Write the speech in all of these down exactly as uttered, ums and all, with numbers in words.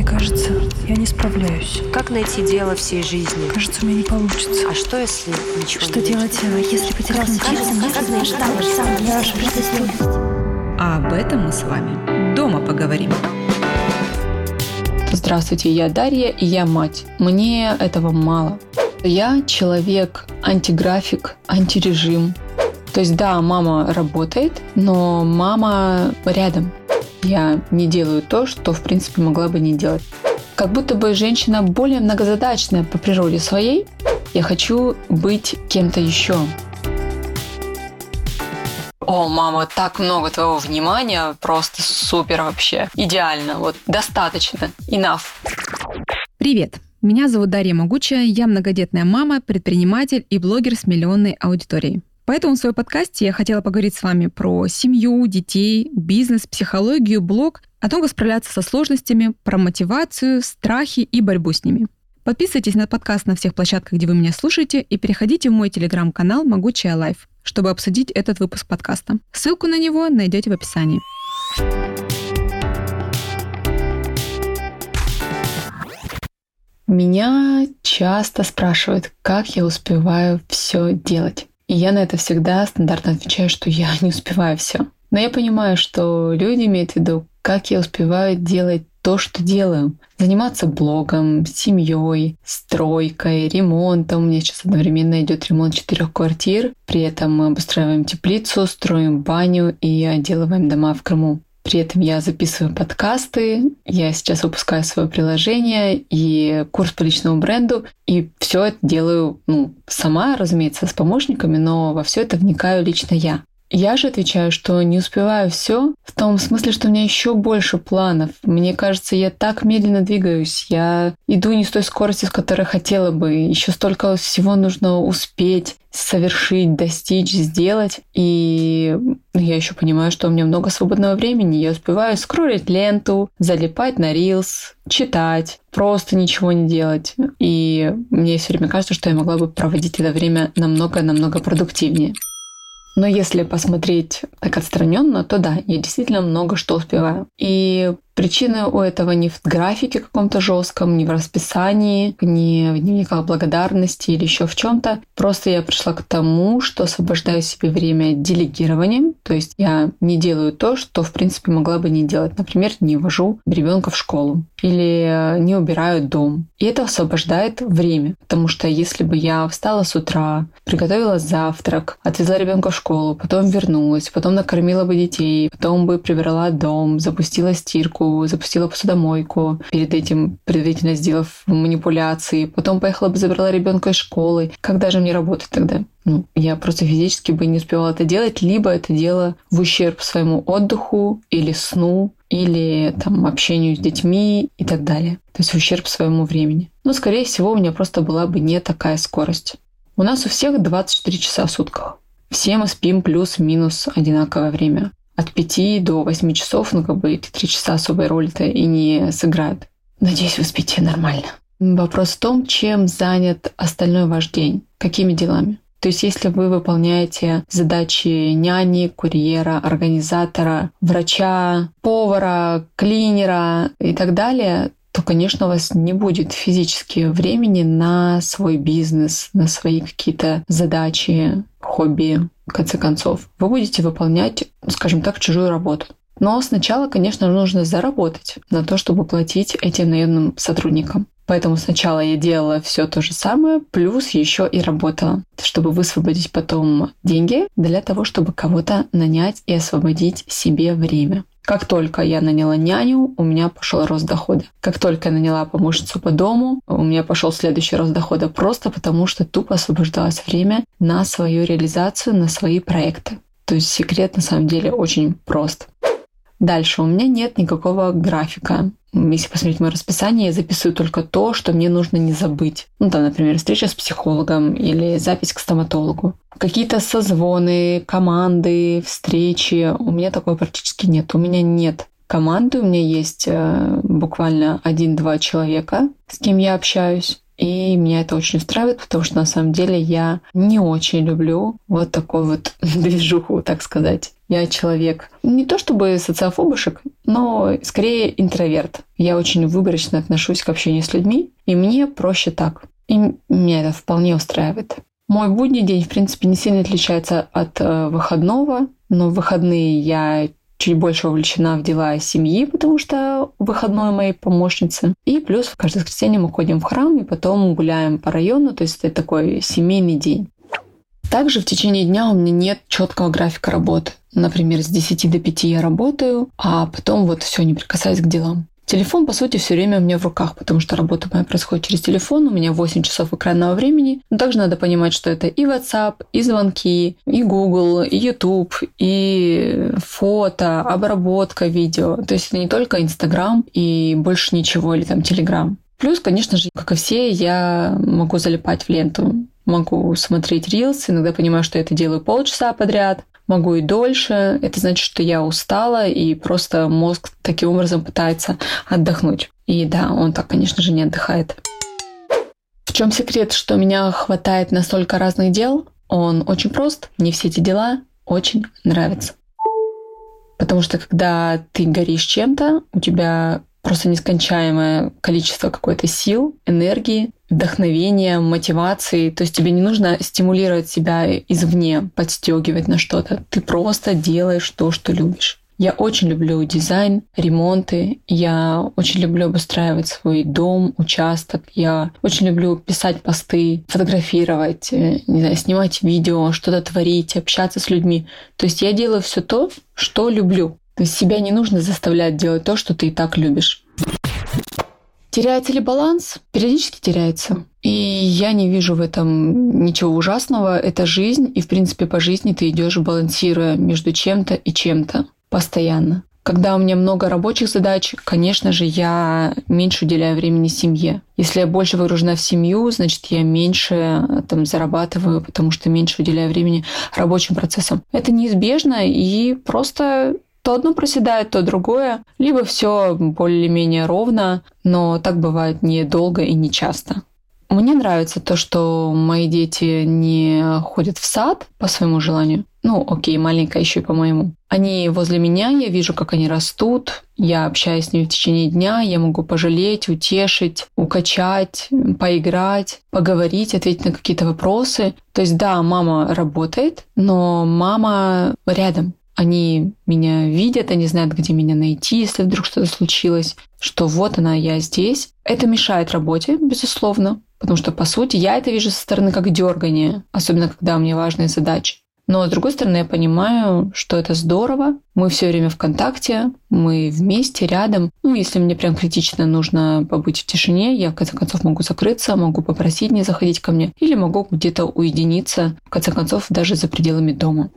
Мне кажется, я не справляюсь. Как найти дело всей жизни? Кажется, у меня не получится. А что, если ничего что не делать, будет? Если потерялся чипсом, если знаешь, там же сам ляжешь, просто слюбить. А об этом мы с вами дома поговорим. Здравствуйте, я Дарья, и я мать. Мне этого мало. Я человек антиграфик, антирежим. То есть, да, мама работает, но мама рядом. Я не делаю то, что, в принципе, могла бы не делать. Как будто бы женщина более многозадачная по природе своей. Я хочу быть кем-то еще. О, мама, так много твоего внимания, просто супер вообще. Идеально, вот достаточно, enough. Привет, меня зовут Дарья Могучая, я многодетная мама, предприниматель и блогер с миллионной аудиторией. Поэтому в своем подкасте я хотела поговорить с вами про семью, детей, бизнес, психологию, блог, о том, как справляться со сложностями, про мотивацию, страхи и борьбу с ними. Подписывайтесь на подкаст на всех площадках, где вы меня слушаете, и переходите в мой телеграм-канал «Могучая life», чтобы обсудить этот выпуск подкаста. Ссылку на него найдете в описании. Меня часто спрашивают, как я успеваю все делать. И я на это всегда стандартно отвечаю, что я не успеваю все. Но я понимаю, что люди имеют в виду, как я успеваю делать то, что делаю. Заниматься блогом, семьей, стройкой, ремонтом. У меня сейчас одновременно идет ремонт четырех квартир. При этом мы обустраиваем теплицу, строим баню и отделываем дома в Крыму. При этом я записываю подкасты, я сейчас выпускаю свое приложение и курс по личному бренду, и все это делаю ну, сама, разумеется, с помощниками, но во все это вникаю лично я. Я же отвечаю, что не успеваю все, в том смысле, что у меня еще больше планов. Мне кажется, я так медленно двигаюсь, я иду не с той скоростью, с которой хотела бы. Еще столько всего нужно успеть, совершить, достичь, сделать. И я еще понимаю, что у меня много свободного времени. Я успеваю скроллить ленту, залипать на рилс, читать, просто ничего не делать. И мне все время кажется, что я могла бы проводить это время намного-намного продуктивнее. Но если посмотреть так отстраненно, то да, я действительно много что успеваю. И причины у этого не в графике каком-то жестком, не в расписании, не в дневниках благодарности или еще в чем-то. Просто я пришла к тому, что освобождаю себе время делегированием. То есть я не делаю то, что, в принципе, могла бы не делать. Например, не вожу ребенка в школу или не убираю дом. И это освобождает время. Потому что если бы я встала с утра, приготовила завтрак, отвезла ребенка в школу, потом вернулась, потом накормила бы детей, потом бы прибрала дом, запустила стирку, запустила посудомойку, перед этим предварительно сделав манипуляции, потом поехала бы, забрала ребенка из школы. Когда же мне работать тогда? Ну, я просто физически бы не успевала это делать, либо это дело в ущерб своему отдыху или сну, или там, общению с детьми и так далее. То есть в ущерб своему времени. Но, скорее всего, у меня просто была бы не такая скорость. У нас у всех двадцать четыре часа в сутках. Все мы спим плюс-минус одинаковое время. От пяти до восьми часов, ну как бы эти три часа особой роли-то и не сыграют. Надеюсь, вы спите нормально. Вопрос в том, чем занят остальной ваш день, какими делами. То есть если вы выполняете задачи няни, курьера, организатора, врача, повара, клинера и так далее, то, конечно, у вас не будет физически времени на свой бизнес, на свои какие-то задачи, хобби. В конце концов, вы будете выполнять, скажем так, чужую работу. Но сначала, конечно, нужно заработать на то, чтобы платить этим наемным сотрудникам. Поэтому сначала я делала все то же самое, плюс еще и работала, чтобы высвободить потом деньги для того, чтобы кого-то нанять и освободить себе время. Как только я наняла няню, у меня пошел рост дохода. Как только я наняла помощницу по дому, у меня пошел следующий рост дохода просто потому, что тупо освобождалось время на свою реализацию, на свои проекты. То есть секрет на самом деле очень прост. Дальше у меня нет никакого графика. Если посмотреть мое расписание, я записываю только то, что мне нужно не забыть. Ну, там, например, встреча с психологом или запись к стоматологу. Какие-то созвоны, команды, встречи. У меня такого практически нет. У меня нет команды. У меня есть э, буквально один-два человека, с кем я общаюсь. И меня это очень устраивает, потому что на самом деле я не очень люблю вот такую вот движуху, так сказать. Я человек не то чтобы социофобушек, но скорее интроверт. Я очень выборочно отношусь к общению с людьми, и мне проще так. И меня это вполне устраивает. Мой будний день, в принципе, не сильно отличается от э, выходного, но в выходные я чуть больше вовлечена в дела семьи, потому что выходной моей помощницы. И плюс в каждое воскресенье мы ходим в храм и потом гуляем по району, то есть это такой семейный день. Также в течение дня у меня нет четкого графика работы. Например, с десяти до пяти я работаю, а потом вот все, не прикасаюсь к делам. Телефон, по сути, все время у меня в руках, потому что работа моя происходит через телефон, у меня восемь часов экранного времени. Но также надо понимать, что это и WhatsApp, и звонки, и Google, и YouTube, и фото, обработка видео. То есть это не только Instagram и больше ничего, или там Telegram. Плюс, конечно же, как и все, я могу залипать в ленту. Могу смотреть Reels, иногда понимаю, что я это делаю полчаса подряд. Могу и дольше. Это значит, что я устала, и просто мозг таким образом пытается отдохнуть. И да, он так, конечно же, не отдыхает. В чем секрет, что меня хватает на столько разных дел? Он очень прост. Мне все эти дела очень нравятся. Потому что когда ты горишь чем-то, у тебя просто нескончаемое количество какой-то сил, энергии, вдохновения, мотивации. То есть тебе не нужно стимулировать себя извне, подстегивать на что-то. Ты просто делаешь то, что любишь. Я очень люблю дизайн, ремонты. Я очень люблю обустраивать свой дом, участок. Я очень люблю писать посты, фотографировать, не знаю, снимать видео, что-то творить, общаться с людьми. То есть я делаю все то, что люблю. То есть себя не нужно заставлять делать то, что ты и так любишь. Теряется ли баланс? Периодически теряется. И я не вижу в этом ничего ужасного. Это жизнь, и в принципе по жизни ты идешь балансируя между чем-то и чем-то постоянно. Когда у меня много рабочих задач, конечно же, я меньше уделяю времени семье. Если я больше выгружена в семью, значит, я меньше там зарабатываю, потому что меньше уделяю времени рабочим процессам. Это неизбежно, и просто то одно проседает, то другое, либо все более-менее ровно, но так бывает недолго и не часто. Мне нравится то, что мои дети не ходят в сад по своему желанию. Ну, окей, маленькая еще и по моему. Они возле меня, я вижу, как они растут, я общаюсь с ними в течение дня, я могу пожалеть, утешить, укачать, поиграть, поговорить, ответить на какие-то вопросы. То есть да, мама работает, но мама рядом. Они меня видят, они знают, где меня найти, если вдруг что-то случилось, что вот она, я здесь. Это мешает работе, безусловно, потому что, по сути, я это вижу со стороны как дергание, особенно когда у меня важные задачи. Но, с другой стороны, я понимаю, что это здорово, мы все время в контакте, мы вместе, рядом. Ну, если мне прям критично нужно побыть в тишине, я, в конце концов, могу закрыться, могу попросить не заходить ко мне, или могу где-то уединиться, в конце концов, даже за пределами дома.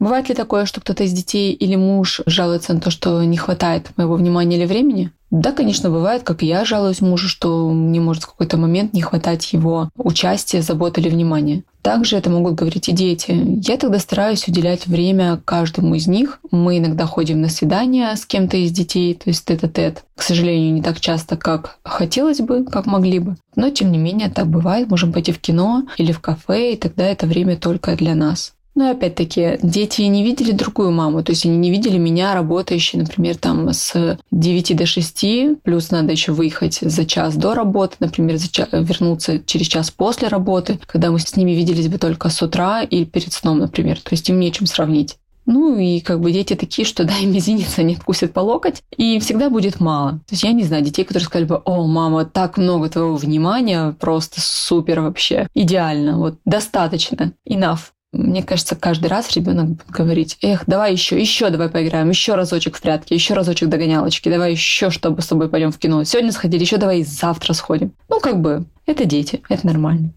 Бывает ли такое, что кто-то из детей или муж жалуется на то, что не хватает моего внимания или времени? Да, конечно, бывает, как и я жалуюсь мужу, что мне может в какой-то момент не хватать его участия, заботы или внимания. Также это могут говорить и дети. Я тогда стараюсь уделять время каждому из них. Мы иногда ходим на свидания с кем-то из детей, то есть тет-а-тет. К сожалению, не так часто, как хотелось бы, как могли бы. Но, тем не менее, так бывает. Можем пойти в кино или в кафе, и тогда это время только для нас. Ну и опять-таки, дети не видели другую маму, то есть они не видели меня, работающей, например, там с девяти до шести, плюс надо еще выехать за час до работы, например, за час, вернуться через час после работы, когда мы с ними виделись бы только с утра или перед сном, например, то есть им нечем сравнить. Ну и как бы дети такие, что дай мизинец, они откусят по локоть, и всегда будет мало. То есть я не знаю детей, которые сказали бы: «О, мама, так много твоего внимания, просто супер вообще, идеально, вот достаточно, enough». Мне кажется, каждый раз ребенок будет говорить: «Эх, давай еще, еще давай поиграем, еще разочек в прятки, еще разочек догонялочки, давай еще, чтобы с тобой пойдем в кино. Сегодня сходили, еще давай и завтра сходим». Ну, как бы, это дети, это нормально.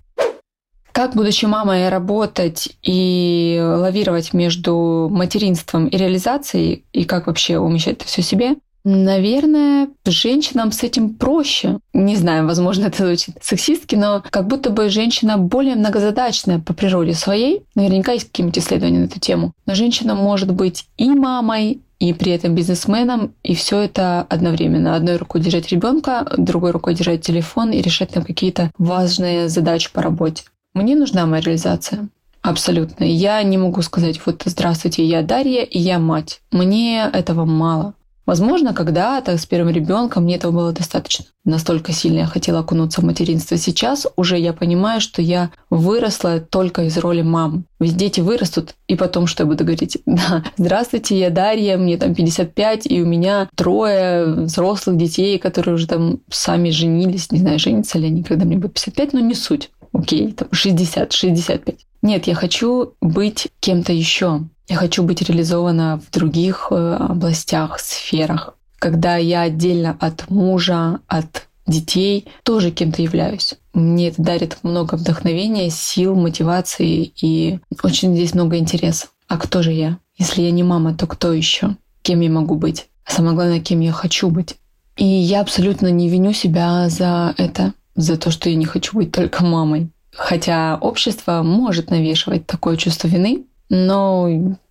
Как, будучи мамой, работать и лавировать между материнством и реализацией, и как вообще умещать это все себе? Наверное, женщинам с этим проще. Не знаю, возможно, это звучит сексистски, но как будто бы женщина более многозадачная по природе своей. Наверняка есть какие-нибудь исследования на эту тему. Но женщина может быть и мамой, и при этом бизнесменом, и все это одновременно. Одной рукой держать ребенка, другой рукой держать телефон и решать там какие-то важные задачи по работе. Мне нужна моя реализация. Абсолютно. Я не могу сказать, вот здравствуйте, я Дарья и я мать. Мне этого мало. Возможно, когда-то с первым ребенком мне этого было достаточно. Настолько сильно я хотела окунуться в материнство. Сейчас уже я понимаю, что я выросла только из роли мам. Ведь дети вырастут, и потом что я буду говорить? Да, здравствуйте, я Дарья, мне там пятьдесят пять, и у меня трое взрослых детей, которые уже там сами женились. Не знаю, женятся ли они, когда мне будет пятьдесят пять, но не суть. Окей, там шестьдесят, шестьдесят пять. Нет, я хочу быть кем-то еще. Я хочу быть реализована в других областях, сферах. Когда я отдельно от мужа, от детей, тоже кем-то являюсь. Мне это дарит много вдохновения, сил, мотивации и очень здесь много интереса. А кто же я? Если я не мама, то кто еще? Кем я могу быть? А самое главное, кем я хочу быть? И я абсолютно не виню себя за это, за то, что я не хочу быть только мамой. Хотя общество может навешивать такое чувство вины, но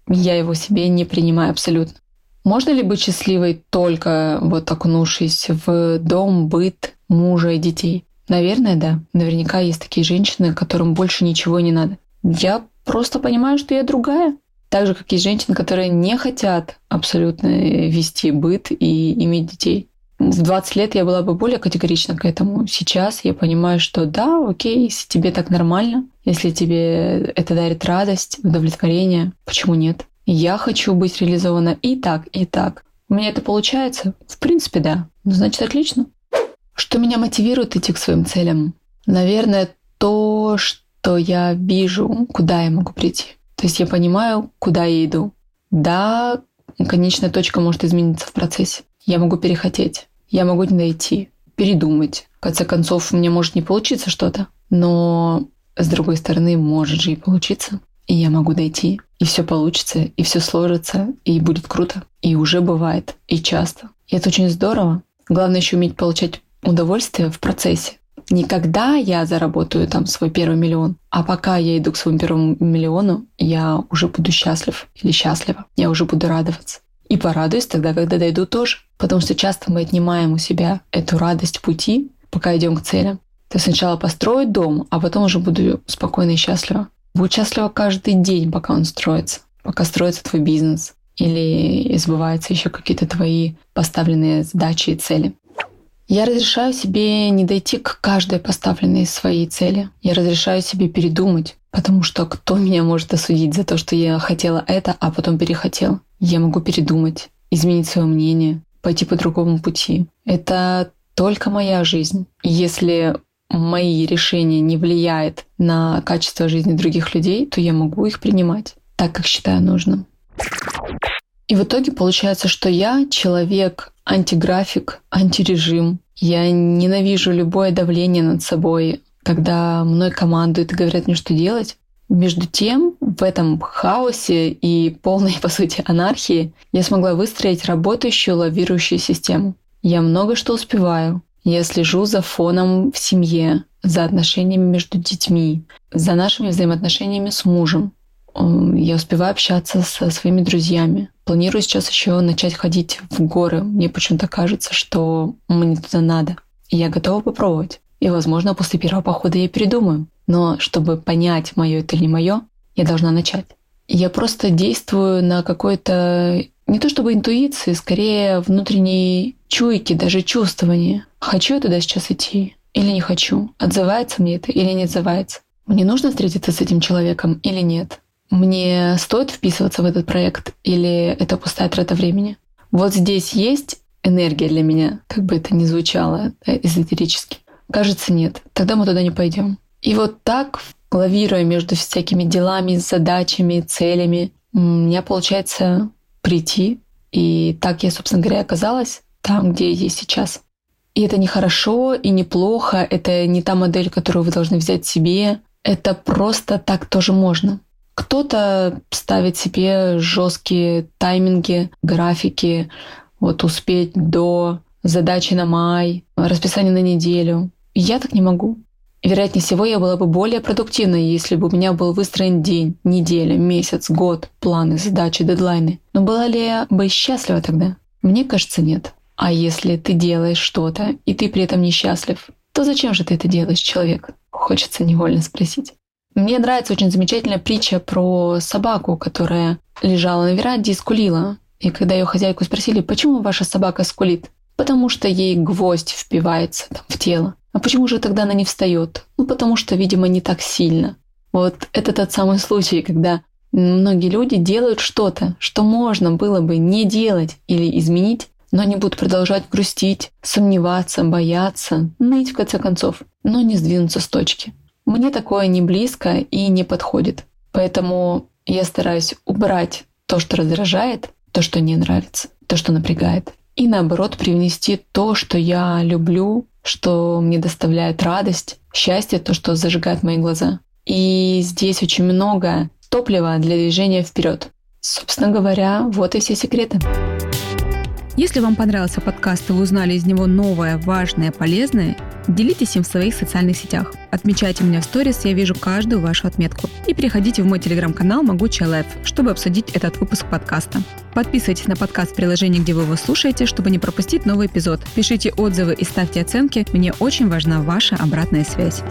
я его себе не принимаю абсолютно. Можно ли быть счастливой, только вот окунувшись в дом, быт, мужа и детей? Наверное, да. Наверняка есть такие женщины, которым больше ничего не надо. Я просто понимаю, что я другая. Так же, как и женщины, которые не хотят абсолютно вести быт и иметь детей. В двадцать лет я была бы более категорична к этому. Сейчас я понимаю, что да, окей, если тебе так нормально, если тебе это дарит радость, удовлетворение, почему нет? Я хочу быть реализована и так, и так. У меня это получается? В принципе, да. Ну, значит, отлично. Что меня мотивирует идти к своим целям? Наверное, то, что я вижу, куда я могу прийти. То есть я понимаю, куда я иду. Да, конечная точка может измениться в процессе. Я могу перехотеть, я могу не дойти, передумать. В конце концов, у меня может не получиться что-то, но с другой стороны, может же и получиться. И я могу дойти, и все получится, и все сложится, и будет круто. И уже бывает, и часто. И это очень здорово. Главное еще уметь получать удовольствие в процессе. Не когда я заработаю там свой первый миллион, а пока я иду к своему первому миллиону, я уже буду счастлив или счастлива. Я уже буду радоваться. И порадуюсь тогда, когда дойду тоже. Потому что часто мы отнимаем у себя эту радость пути, пока идем к цели. То есть сначала построю дом, а потом уже буду спокойна и счастлива. Будь счастлива каждый день, пока он строится, пока строится твой бизнес или сбываются еще какие-то твои поставленные задачи и цели. Я разрешаю себе не дойти к каждой поставленной своей цели. Я разрешаю себе передумать, потому что кто меня может осудить за то, что я хотела это, а потом перехотела? Я могу передумать, изменить свое мнение, пойти по другому пути. Это только моя жизнь. И если мои решения не влияют на качество жизни других людей, то я могу их принимать так, как считаю нужным. И в итоге получается, что я человек антиграфик, антирежим. Я ненавижу любое давление над собой, когда мной командуют и говорят мне, что делать. Между тем, в этом хаосе и полной, по сути, анархии я смогла выстроить работающую лавирующую систему. Я много что успеваю. Я слежу за фоном в семье, за отношениями между детьми, за нашими взаимоотношениями с мужем. Я успеваю общаться со своими друзьями. Планирую сейчас еще начать ходить в горы. Мне почему-то кажется, что мне туда надо. И я готова попробовать. И, возможно, после первого похода я передумаю. Но чтобы понять, мое это или не мое, я должна начать. Я просто действую на какой-то, не то чтобы интуиции, скорее внутренней чуйки, даже чувствовании. Хочу я туда сейчас идти или не хочу? Отзывается мне это или не отзывается? Мне нужно встретиться с этим человеком или нет? Мне стоит вписываться в этот проект или это пустая трата времени? Вот здесь есть энергия для меня, как бы это ни звучало эзотерически. Кажется, нет. Тогда мы туда не пойдем. И вот так, лавируя между всякими делами, задачами, целями, у меня получается прийти. И так я, собственно говоря, оказалась там, где я есть сейчас. И это не хорошо и не плохо. Это не та модель, которую вы должны взять себе. Это просто так тоже можно. Кто-то ставит себе жесткие тайминги, графики, вот успеть до, задачи на май, расписание на неделю. Я так не могу. Вероятнее всего, я была бы более продуктивной, если бы у меня был выстроен день, неделя, месяц, год, планы, задачи, дедлайны. Но была ли я бы счастлива тогда? Мне кажется, нет. А если ты делаешь что-то, и ты при этом несчастлив, то зачем же ты это делаешь, человек? Хочется невольно спросить. Мне нравится очень замечательная притча про собаку, которая лежала на веранде и скулила. И когда ее хозяйку спросили, почему ваша собака скулит? Потому что ей гвоздь впивается там, в тело. А почему же тогда она не встает? Ну, потому что, видимо, не так сильно. Вот это тот самый случай, когда многие люди делают что-то, что можно было бы не делать или изменить, но они будут продолжать грустить, сомневаться, бояться, ныть в конце концов, но не сдвинуться с точки. Мне такое не близко и не подходит. Поэтому я стараюсь убрать то, что раздражает, то, что не нравится, то, что напрягает. И наоборот, привнести то, что я люблю, что мне доставляет радость, счастье, то, что зажигает мои глаза. И здесь очень много топлива для движения вперед. Собственно говоря, вот и все секреты. Если вам понравился подкаст и вы узнали из него новое, важное, полезное, делитесь им в своих социальных сетях. Отмечайте меня в сторис, я вижу каждую вашу отметку. И переходите в мой телеграм-канал «Могучая life», чтобы обсудить этот выпуск подкаста. Подписывайтесь на подкаст в приложении, где вы его слушаете, чтобы не пропустить новый эпизод. Пишите отзывы и ставьте оценки. Мне очень важна ваша обратная связь.